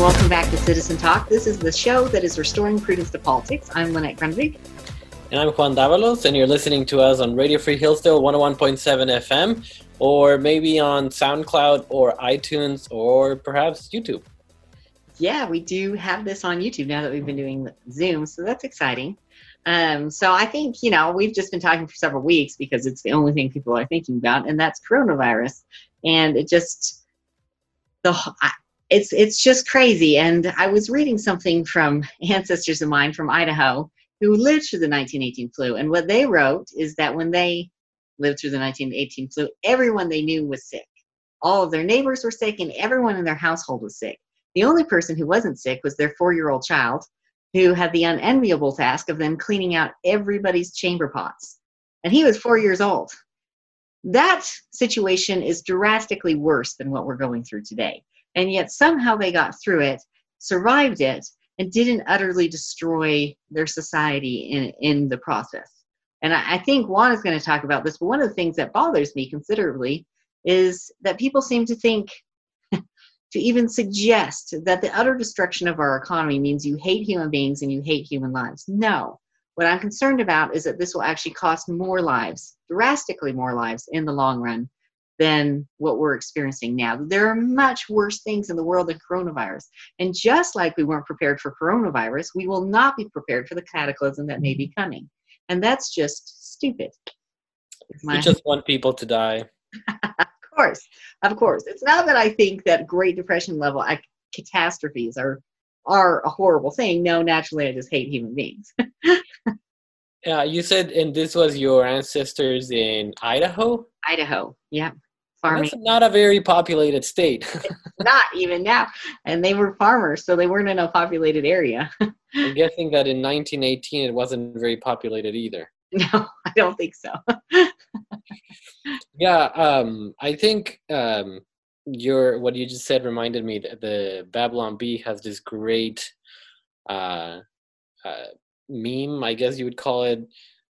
welcome back to Citizen Talk. This is the show that is restoring prudence to politics. I'm Lynette Grunvig. And I'm Juan Davalos, and you're listening to us on Radio Free Hillsdale 101.7 FM, or maybe on SoundCloud or iTunes or perhaps YouTube. Yeah, we do have this on YouTube now that we've been doing Zoom, so that's exciting. So I think, you know, we've just been talking for several weeks because it's the only thing people are thinking about, and that's coronavirus. And it just, it's just crazy. And I was reading something from ancestors of mine from Idaho who lived through the 1918 flu. And what they wrote is that when they lived through the 1918 flu, everyone they knew was sick. All of their neighbors were sick and everyone in their household was sick. The only person who wasn't sick was their 4-year-old child, who had the unenviable task of them cleaning out everybody's chamber pots. And he was 4 years old. That situation is drastically worse than what we're going through today. And yet somehow they got through it, survived it, and didn't utterly destroy their society in the process. And I think Juan is going to talk about this, but one of the things that bothers me considerably is that people seem to think, to even suggest that the utter destruction of our economy means you hate human beings and you hate human lives. No. What I'm concerned about is that this will actually cost more lives, drastically more lives in the long run than what we're experiencing now. There are much worse things in the world than coronavirus. And just like we weren't prepared for coronavirus, we will not be prepared for the cataclysm that may be coming. And that's just stupid. You just want people to die. Of course. It's not that I think that Great Depression level catastrophes are a horrible thing. No, naturally, I just hate human beings. Yeah, you said, and this was your ancestors in Idaho? Idaho, yeah. Farming. That's not a very populated state. Not even now. And they were farmers, so they weren't in a populated area. I'm guessing that in 1918, it wasn't very populated either. No, I don't think so. Yeah, I think what you just said reminded me that the Babylon Bee has this great meme, I guess you would call it,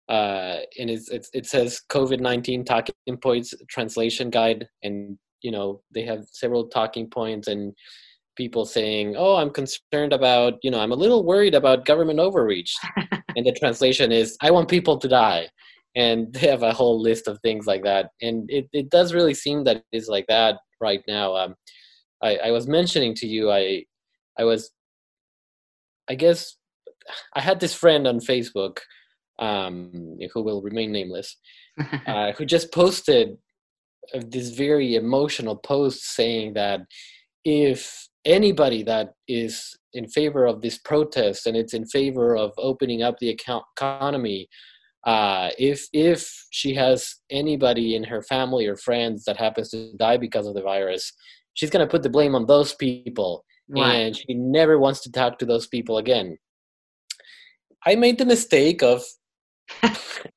and it says COVID-19 talking points translation guide, and you know they have several talking points and people saying, "Oh, I'm concerned about, you know, I'm a little worried about government overreach," and the translation is, "I want people to die." And they have a whole list of things like that. And it does really seem that it's like that right now. I was mentioning to you, I guess, I had this friend on Facebook, who will remain nameless, who just posted this very emotional post saying that if anybody that is in favor of this protest and it's in favor of opening up the economy, if she has anybody in her family or friends that happens to die because of the virus, she's going to put the blame on those people. Right. And she never wants to talk to those people again. I made the mistake of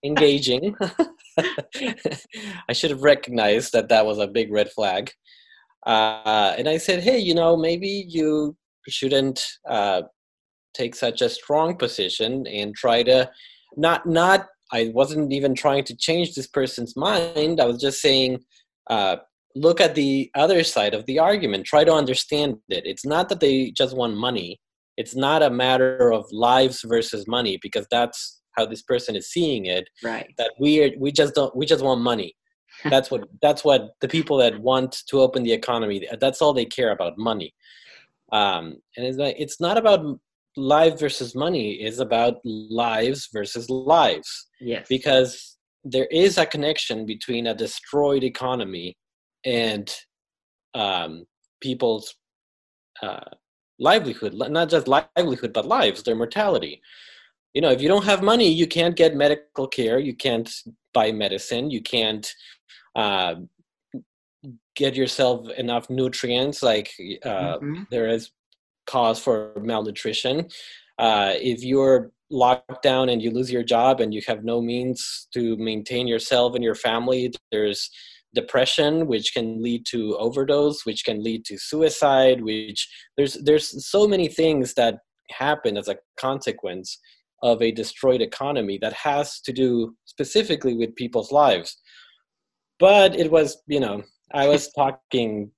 engaging. I should have recognized that was a big red flag. And I said, hey, you know, maybe you shouldn't take such a strong position and try to not I wasn't even trying to change this person's mind. I was just saying, look at the other side of the argument. Try to understand it. It's not that they just want money. It's not a matter of lives versus money, because that's how this person is seeing it. Right. That we just want money. That's what the people that want to open the economy, that's all they care about, money. And it's not about life versus money, is about lives versus lives. Yes. Because there is a connection between a destroyed economy and people's livelihood, not just livelihood, but lives, their mortality. You know, if you don't have money, you can't get medical care, you can't buy medicine, you can't get yourself enough nutrients, like there is cause for malnutrition. If you're locked down and you lose your job and you have no means to maintain yourself and your family, there's depression, which can lead to overdose, which can lead to suicide, which there's so many things that happen as a consequence of a destroyed economy that has to do specifically with people's lives. But it was, you know, I was talking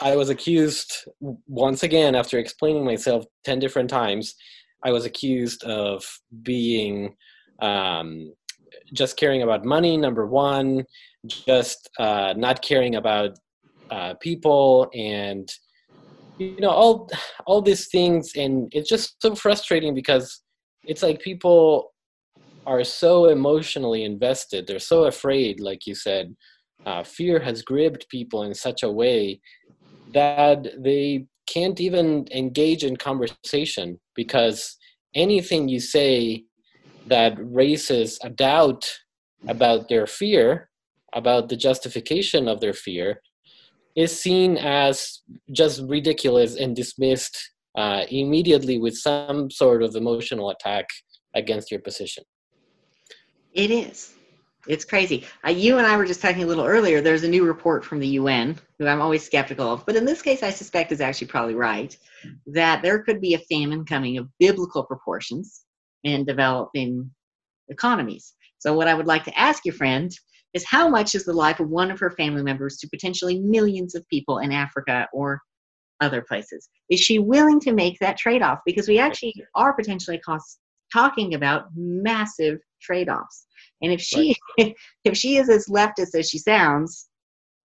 I was accused once again, after explaining myself 10 different times, I was accused of being just caring about money, number one, just not caring about people, and you know, all these things. And it's just so frustrating because it's like people are so emotionally invested. They're so afraid, like you said. Fear has gripped people in such a way that they can't even engage in conversation, because anything you say that raises a doubt about their fear, about the justification of their fear, is seen as just ridiculous and dismissed immediately with some sort of emotional attack against your position. It is. It's crazy. You and I were just talking a little earlier. There's a new report from the UN, who I'm always skeptical of, but in this case I suspect is actually probably right, that there could be a famine coming of biblical proportions in developing economies. So what I would like to ask you, friend, is how much is the life of one of her family members to potentially millions of people in Africa or other places? Is she willing to make that trade-off? Because we actually are potentially talking about massive trade-offs. And if she if she is as leftist as she sounds,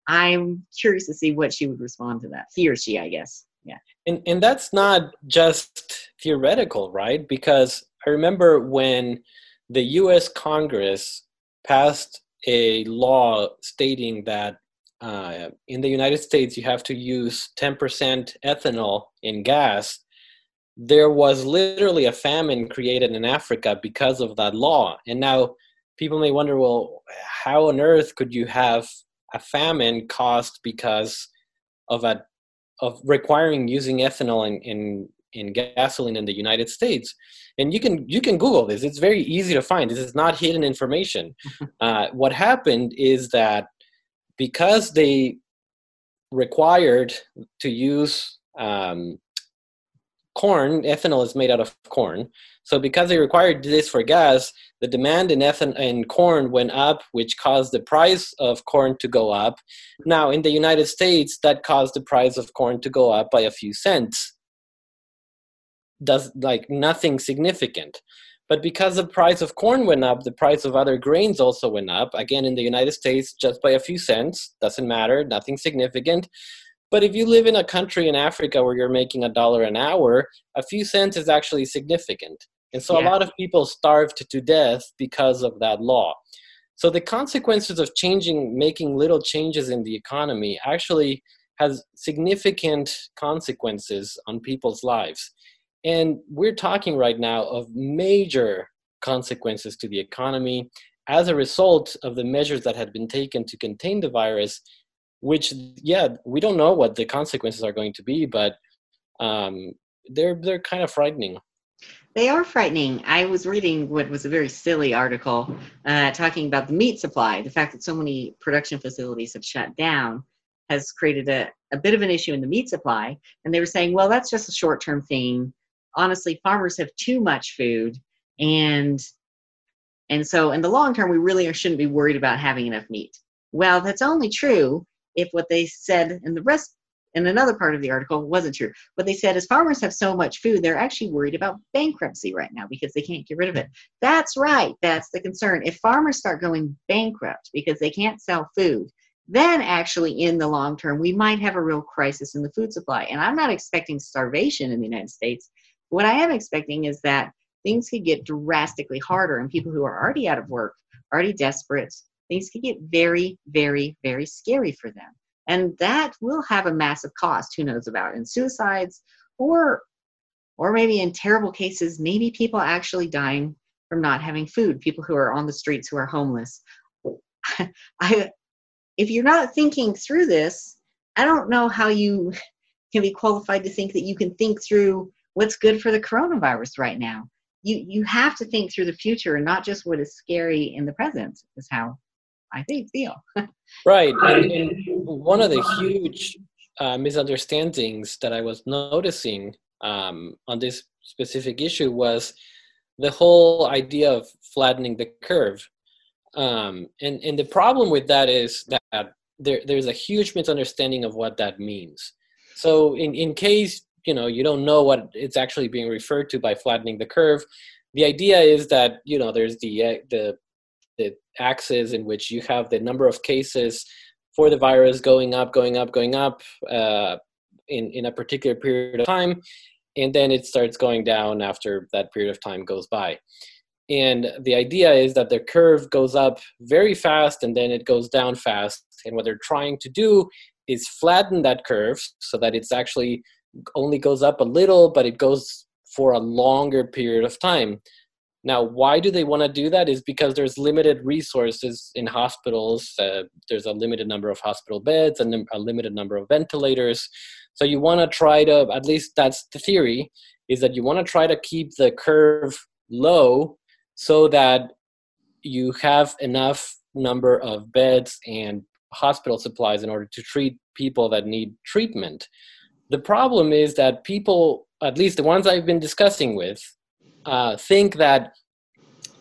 I'm curious to see what she would respond to that. He or she, I guess. Yeah. And that's not just theoretical, right? Because I remember when the U.S. Congress passed a law stating that in the United States you have to use 10% ethanol in gas, there was literally a famine created in Africa because of that law. And now people may wonder, well, how on earth could you have a famine caused because of requiring using ethanol in gasoline in the United States? And you can Google this. It's very easy to find. This is not hidden information. What happened is that because they required to use corn, ethanol is made out of corn. So because they required this for gas, the demand in ethanol and corn went up, which caused the price of corn to go up. Now in the United States, that caused the price of corn to go up by a few cents. Does like nothing significant, but because the price of corn went up, the price of other grains also went up, again in the United States just by a few cents. Doesn't matter, nothing significant. But if you live in a country in Africa where you're making $1 an hour, a few cents is actually significant. And so a lot of people starved to death because of that law. So the consequences of making little changes in the economy actually has significant consequences on people's lives. And we're talking right now of major consequences to the economy as a result of the measures that had been taken to contain the virus, which, we don't know what the consequences are going to be, but they're kind of frightening. They are frightening. I was reading what was a very silly article talking about the meat supply. The fact that so many production facilities have shut down has created a bit of an issue in the meat supply. And they were saying, well, that's just a short-term thing. Honestly, farmers have too much food, and so in the long term, we really shouldn't be worried about having enough meat. Well, that's only true if what they said in another part of the article wasn't true. What they said is farmers have so much food, they're actually worried about bankruptcy right now because they can't get rid of it. That's right. That's the concern. If farmers start going bankrupt because they can't sell food, then actually in the long term, we might have a real crisis in the food supply. And I'm not expecting starvation in the United States. What I am expecting is that things could get drastically harder, and people who are already out of work, already desperate, things could get very, very, very scary for them. And that will have a massive cost, who knows about, in suicides or maybe in terrible cases, maybe people actually dying from not having food, people who are on the streets who are homeless. If you're not thinking through this, I don't know how you can be qualified to think that you can think through what's good for the coronavirus right now. You have to think through the future and not just what is scary in the present, is how I think feel. Right. And one of the huge misunderstandings that I was noticing on this specific issue was the whole idea of flattening the curve. And the problem with that is that there's a huge misunderstanding of what that means. So in case, you know, you don't know what it's actually being referred to by flattening the curve, the idea is that, you know, there's the axis in which you have the number of cases for the virus going up in a particular period of time, and then it starts going down after that period of time goes by. And the idea is that the curve goes up very fast and then it goes down fast. And what they're trying to do is flatten that curve so that it's actually only goes up a little, but it goes for a longer period of time. Now, why do they want to do that? Is because there's limited resources in hospitals. There's a limited number of hospital beds and a limited number of ventilators. So you want to try to, at least that's the theory, is that you want to try to keep the curve low so that you have enough number of beds and hospital supplies in order to treat people that need treatment. The problem is that people, at least the ones I've been discussing with, think that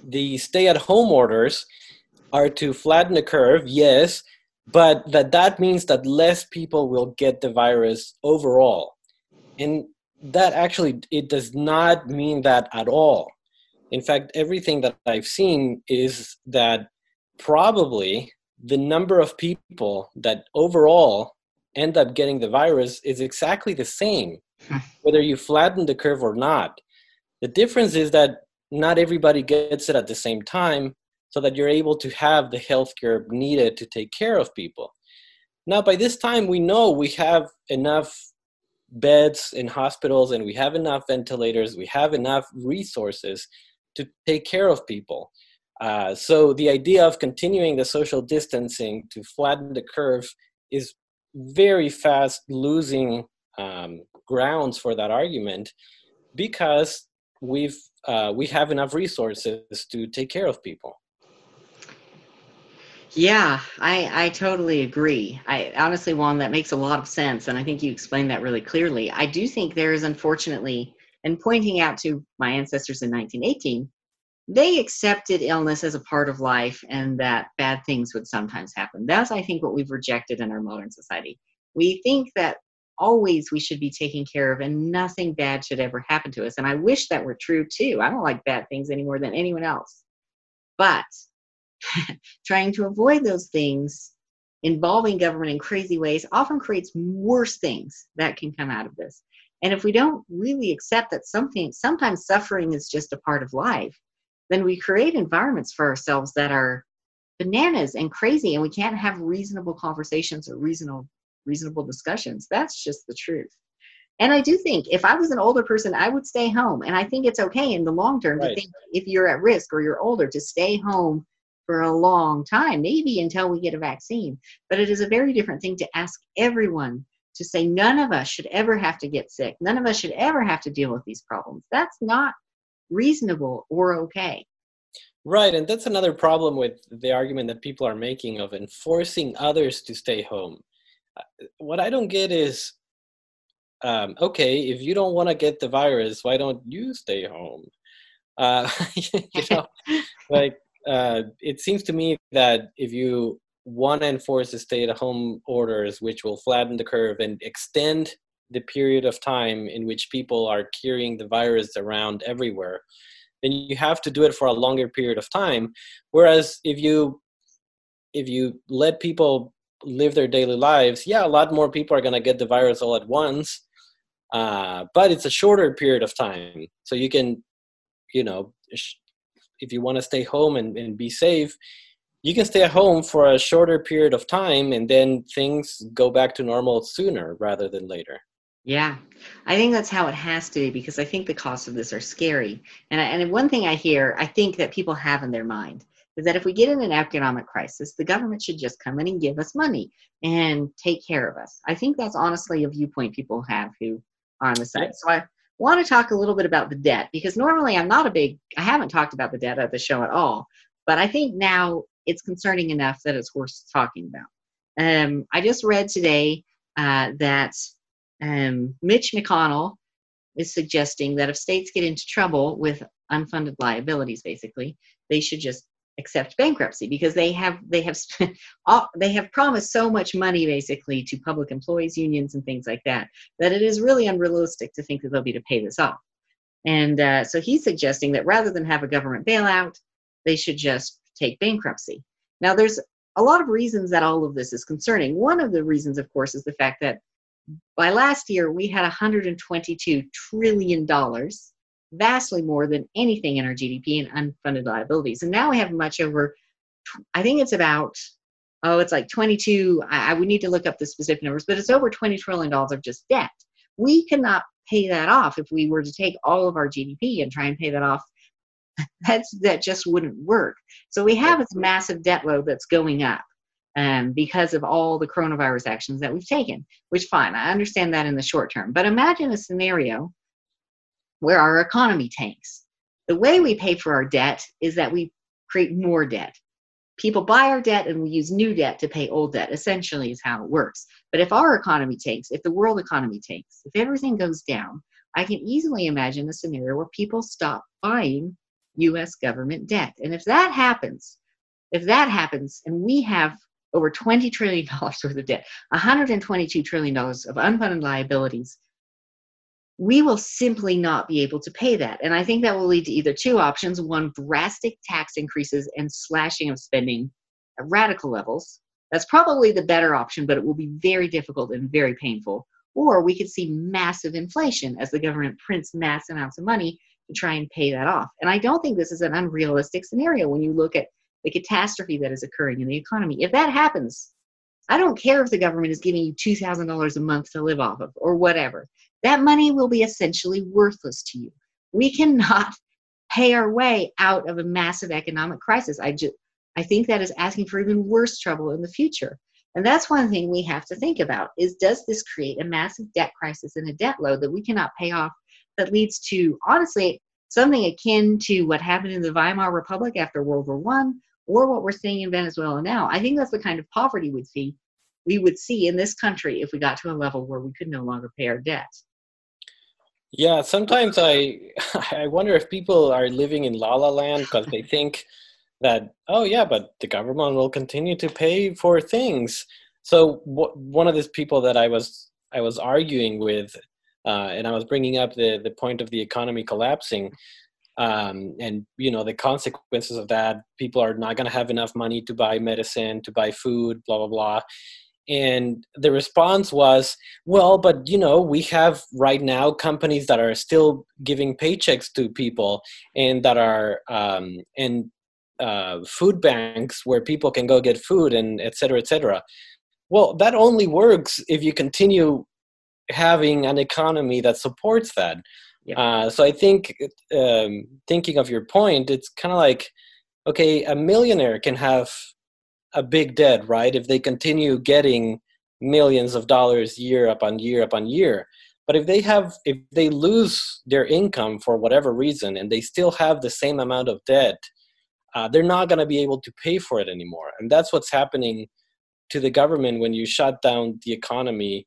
the stay-at-home orders are to flatten the curve, yes, but that means that less people will get the virus overall. And that actually, it does not mean that at all. In fact, everything that I've seen is that probably the number of people that overall end up getting the virus is exactly the same, whether you flatten the curve or not. The difference is that not everybody gets it at the same time so that you're able to have the healthcare needed to take care of people. Now, by this time, we know we have enough beds in hospitals and we have enough ventilators, we have enough resources to take care of people. So the idea of continuing the social distancing to flatten the curve is very fast losing grounds for that argument, because we have enough resources to take care of people. Yeah, I totally agree. I honestly, Juan, that makes a lot of sense. And I think you explained that really clearly. I do think there is, unfortunately, and pointing out to my ancestors in 1918, they accepted illness as a part of life and that bad things would sometimes happen. That's, I think, what we've rejected in our modern society. We think that always we should be taken care of and nothing bad should ever happen to us. And I wish that were true too. I don't like bad things any more than anyone else. But trying to avoid those things involving government in crazy ways often creates worse things that can come out of this. And if we don't really accept that something, sometimes suffering is just a part of life, then we create environments for ourselves that are bananas and crazy, and we can't have reasonable conversations or reasonable discussions. That's just the truth. And I do think if I was an older person, I would stay home. And I think it's okay in the long term to think if you're at risk or you're older to stay home for a long time, maybe until we get a vaccine. But it is a very different thing to ask everyone to say, none of us should ever have to get sick. None of us should ever have to deal with these problems. That's not reasonable or okay. Right. And that's another problem with the argument that people are making of enforcing others to stay home. What I don't get is, okay, if you don't want to get the virus, why don't you stay home? You know, like, it seems to me that if you want to enforce the stay-at-home orders, which will flatten the curve and extend the period of time in which people are carrying the virus around everywhere, then you have to do it for a longer period of time. Whereas if you let people live their daily lives, yeah, a lot more people are going to get the virus all at once, but it's a shorter period of time. So you can, you know, if you want to stay home and be safe, you can stay at home for a shorter period of time, and then things go back to normal sooner rather than later. Yeah, I think that's how it has to be, because I think the costs of this are scary. And one thing I hear, I think that people have in their mind, is that if we get in an economic crisis, the government should just come in and give us money and take care of us. I think that's honestly a viewpoint people have who are on the side. So I want to talk a little bit about the debt, because normally I haven't talked about the debt at the show at all, but I think now it's concerning enough that it's worth talking about. I just read today that Mitch McConnell is suggesting that if states get into trouble with unfunded liabilities, basically, they should just accept bankruptcy, because they have spent all, they have promised so much money basically to public employees unions and things like that, that it is really unrealistic to think that they'll be to pay this off. And so he's suggesting that rather than have a government bailout, they should just take bankruptcy. Now, there's a lot of reasons that all of this is concerning. One of the reasons, of course, is the fact that by last year, we had $122 trillion, vastly more than anything in our GDP in unfunded liabilities. And now we have much over, I think it's about, oh, it's like 22, I would need to look up the specific numbers, but it's over $20 trillion of just debt. We cannot pay that off. If we were to take all of our GDP and try and pay that off, that just wouldn't work. So we have this massive debt load that's going up because of all the coronavirus actions that we've taken, which fine, I understand that in the short term. But imagine a scenario where our economy tanks. The way we pay for our debt is that we create more debt. People buy our debt and we use new debt to pay old debt, essentially is how it works. But if our economy tanks, if the world economy tanks, if everything goes down, I can easily imagine a scenario where people stop buying U.S. government debt. And if that happens, and we have over $20 trillion worth of debt, $122 trillion of unfunded liabilities, we will simply not be able to pay that. And I think that will lead to either two options: one, drastic tax increases and slashing of spending at radical levels. That's probably the better option, but it will be very difficult and very painful. Or we could see massive inflation as the government prints mass amounts of money to try and pay that off. And I don't think this is an unrealistic scenario when you look at the catastrophe that is occurring in the economy. If that happens, I don't care if the government is giving you $2,000 a month to live off of or whatever. That money will be essentially worthless to you. We cannot pay our way out of a massive economic crisis. I think that is asking for even worse trouble in the future. And that's one thing we have to think about is, does this create a massive debt crisis and a debt load that we cannot pay off, that leads to, honestly, something akin to what happened in the Weimar Republic after World War I, or what we're seeing in Venezuela now? I think that's the kind of poverty we would see in this country if we got to a level where we could no longer pay our debt. Yeah, sometimes I wonder if people are living in la-la land because they think that, oh yeah, but the government will continue to pay for things. So one of these people that I was arguing with, and I was bringing up the point of the economy collapsing, and you know, the consequences of that. People are not going to have enough money to buy medicine, to buy food, blah, blah, blah. And the response was, well, but you know, we have right now companies that are still giving paychecks to people, and that are food banks where people can go get food, and et cetera, et cetera. Well, that only works if you continue having an economy that supports that. Yeah. So I think, thinking of your point, it's kind of like, okay, a millionaire can have a big debt, right? If they continue getting millions of dollars year upon year upon year. But if they lose their income for whatever reason, and they still have the same amount of debt, they're not going to be able to pay for it anymore. And that's what's happening to the government when you shut down the economy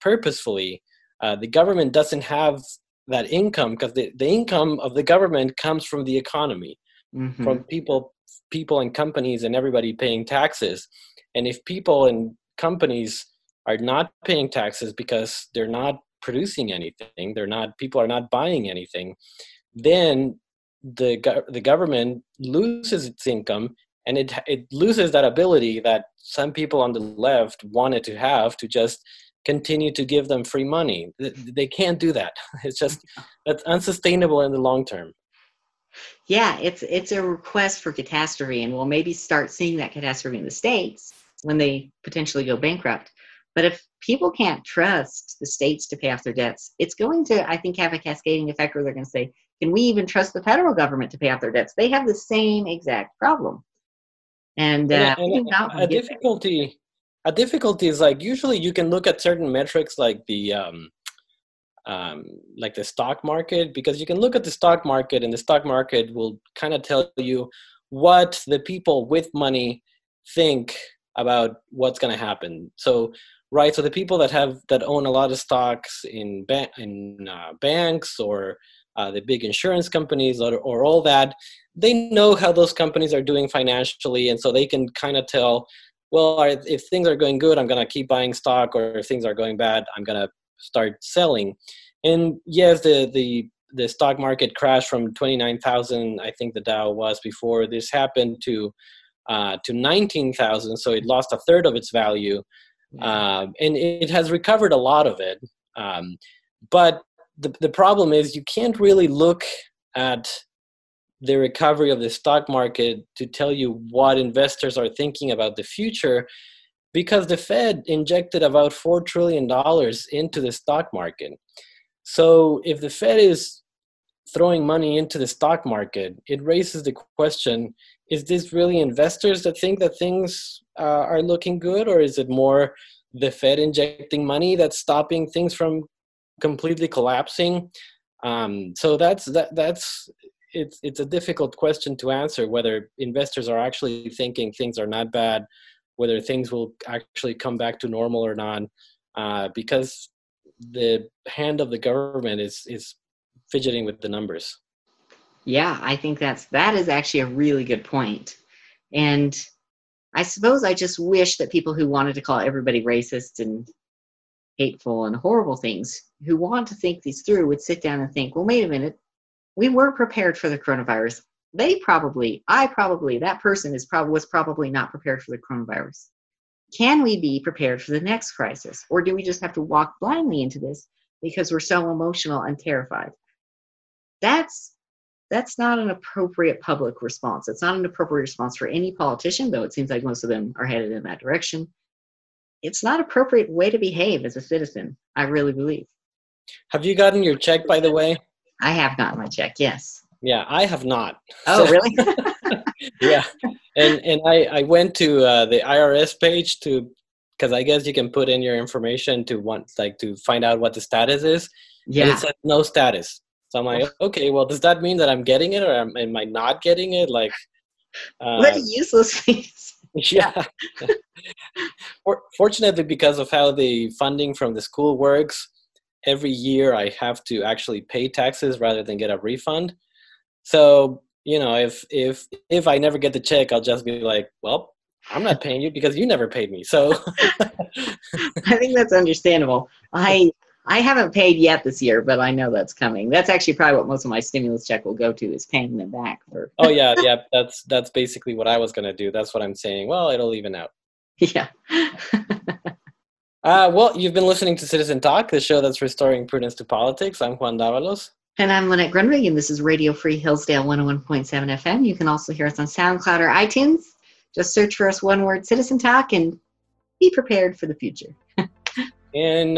purposefully. The government doesn't have that income, because the income of the government comes from the economy, mm-hmm. from people and companies and everybody paying taxes. And if people and companies are not paying taxes because they're not producing anything, people are not buying anything, then the government loses its income, and it loses that ability that some people on the left wanted to have, to just continue to give them free money. They can't do that. It's just, that's unsustainable in the long term. Yeah, it's a request for catastrophe, and we'll maybe start seeing that catastrophe in the states when they potentially go bankrupt. But if people can't trust the states to pay off their debts, it's going to, I think, have a cascading effect where they're going to say, can we even trust the federal government to pay off their debts? They have the same exact problem. A difficulty is, like, usually you can look at certain metrics like the stock market, because you can look at the stock market, and the stock market will kind of tell you what the people with money think about what's going to happen. So, right, so the people that own a lot of stocks in banks or the big insurance companies or all that, they know how those companies are doing financially. And so they can kind of tell, well, if things are going good, I'm going to keep buying stock, or if things are going bad, I'm going to start selling. And yes, the stock market crashed from 29,000, I think the Dow was before this happened, to 19,000. So it lost a third of its value. And it has recovered a lot of it. But the problem is you can't really look at the recovery of the stock market to tell you what investors are thinking about the future, because the Fed injected about $4 trillion into the stock market. So if the Fed is throwing money into the stock market, it raises the question, is this really investors that think that things are looking good, or is it more the Fed injecting money that's stopping things from completely collapsing? So it's a difficult question to answer, whether investors are actually thinking things are not bad, whether things will actually come back to normal or not, because the hand of the government is fidgeting with the numbers. Yeah, I think that is actually a really good point. And I suppose I just wish that people who wanted to call everybody racist and hateful and horrible things, who want to think these through, would sit down and think, well, wait a minute, we were prepared for the coronavirus. That person was probably not prepared for the coronavirus. Can we be prepared for the next crisis? Or do we just have to walk blindly into this because we're so emotional and terrified? That's not an appropriate public response. It's not an appropriate response for any politician, though it seems like most of them are headed in that direction. It's not an appropriate way to behave as a citizen, I really believe. Have you gotten your check, by the way? I have gotten my check, yes. Yeah, I have not. Oh, really? Yeah. And I went to the IRS page because I guess you can put in your information to find out what the status is. Yeah. And it said no status. So I'm like, okay, well, does that mean that I'm getting it, or am I not getting it? Like, what a useless thing. Yeah. Fortunately, because of how the funding from the school works, every year I have to actually pay taxes rather than get a refund. So, you know, if I never get the check, I'll just be like, well, I'm not paying you because you never paid me. So I think that's understandable. I haven't paid yet this year, but I know that's coming. That's actually probably what most of my stimulus check will go to, is paying them back. Oh, yeah. That's basically what I was going to do. That's what I'm saying. Well, it'll even out. Yeah. Well, you've been listening to Citizen Talk, the show that's restoring prudence to politics. I'm Juan Davalos. And I'm Lynette Grunvig, and this is Radio Free Hillsdale 101.7 FM. You can also hear us on SoundCloud or iTunes. Just search for us, one word, Citizen Talk, and be prepared for the future. And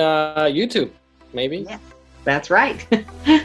YouTube, maybe. Yeah, that's right.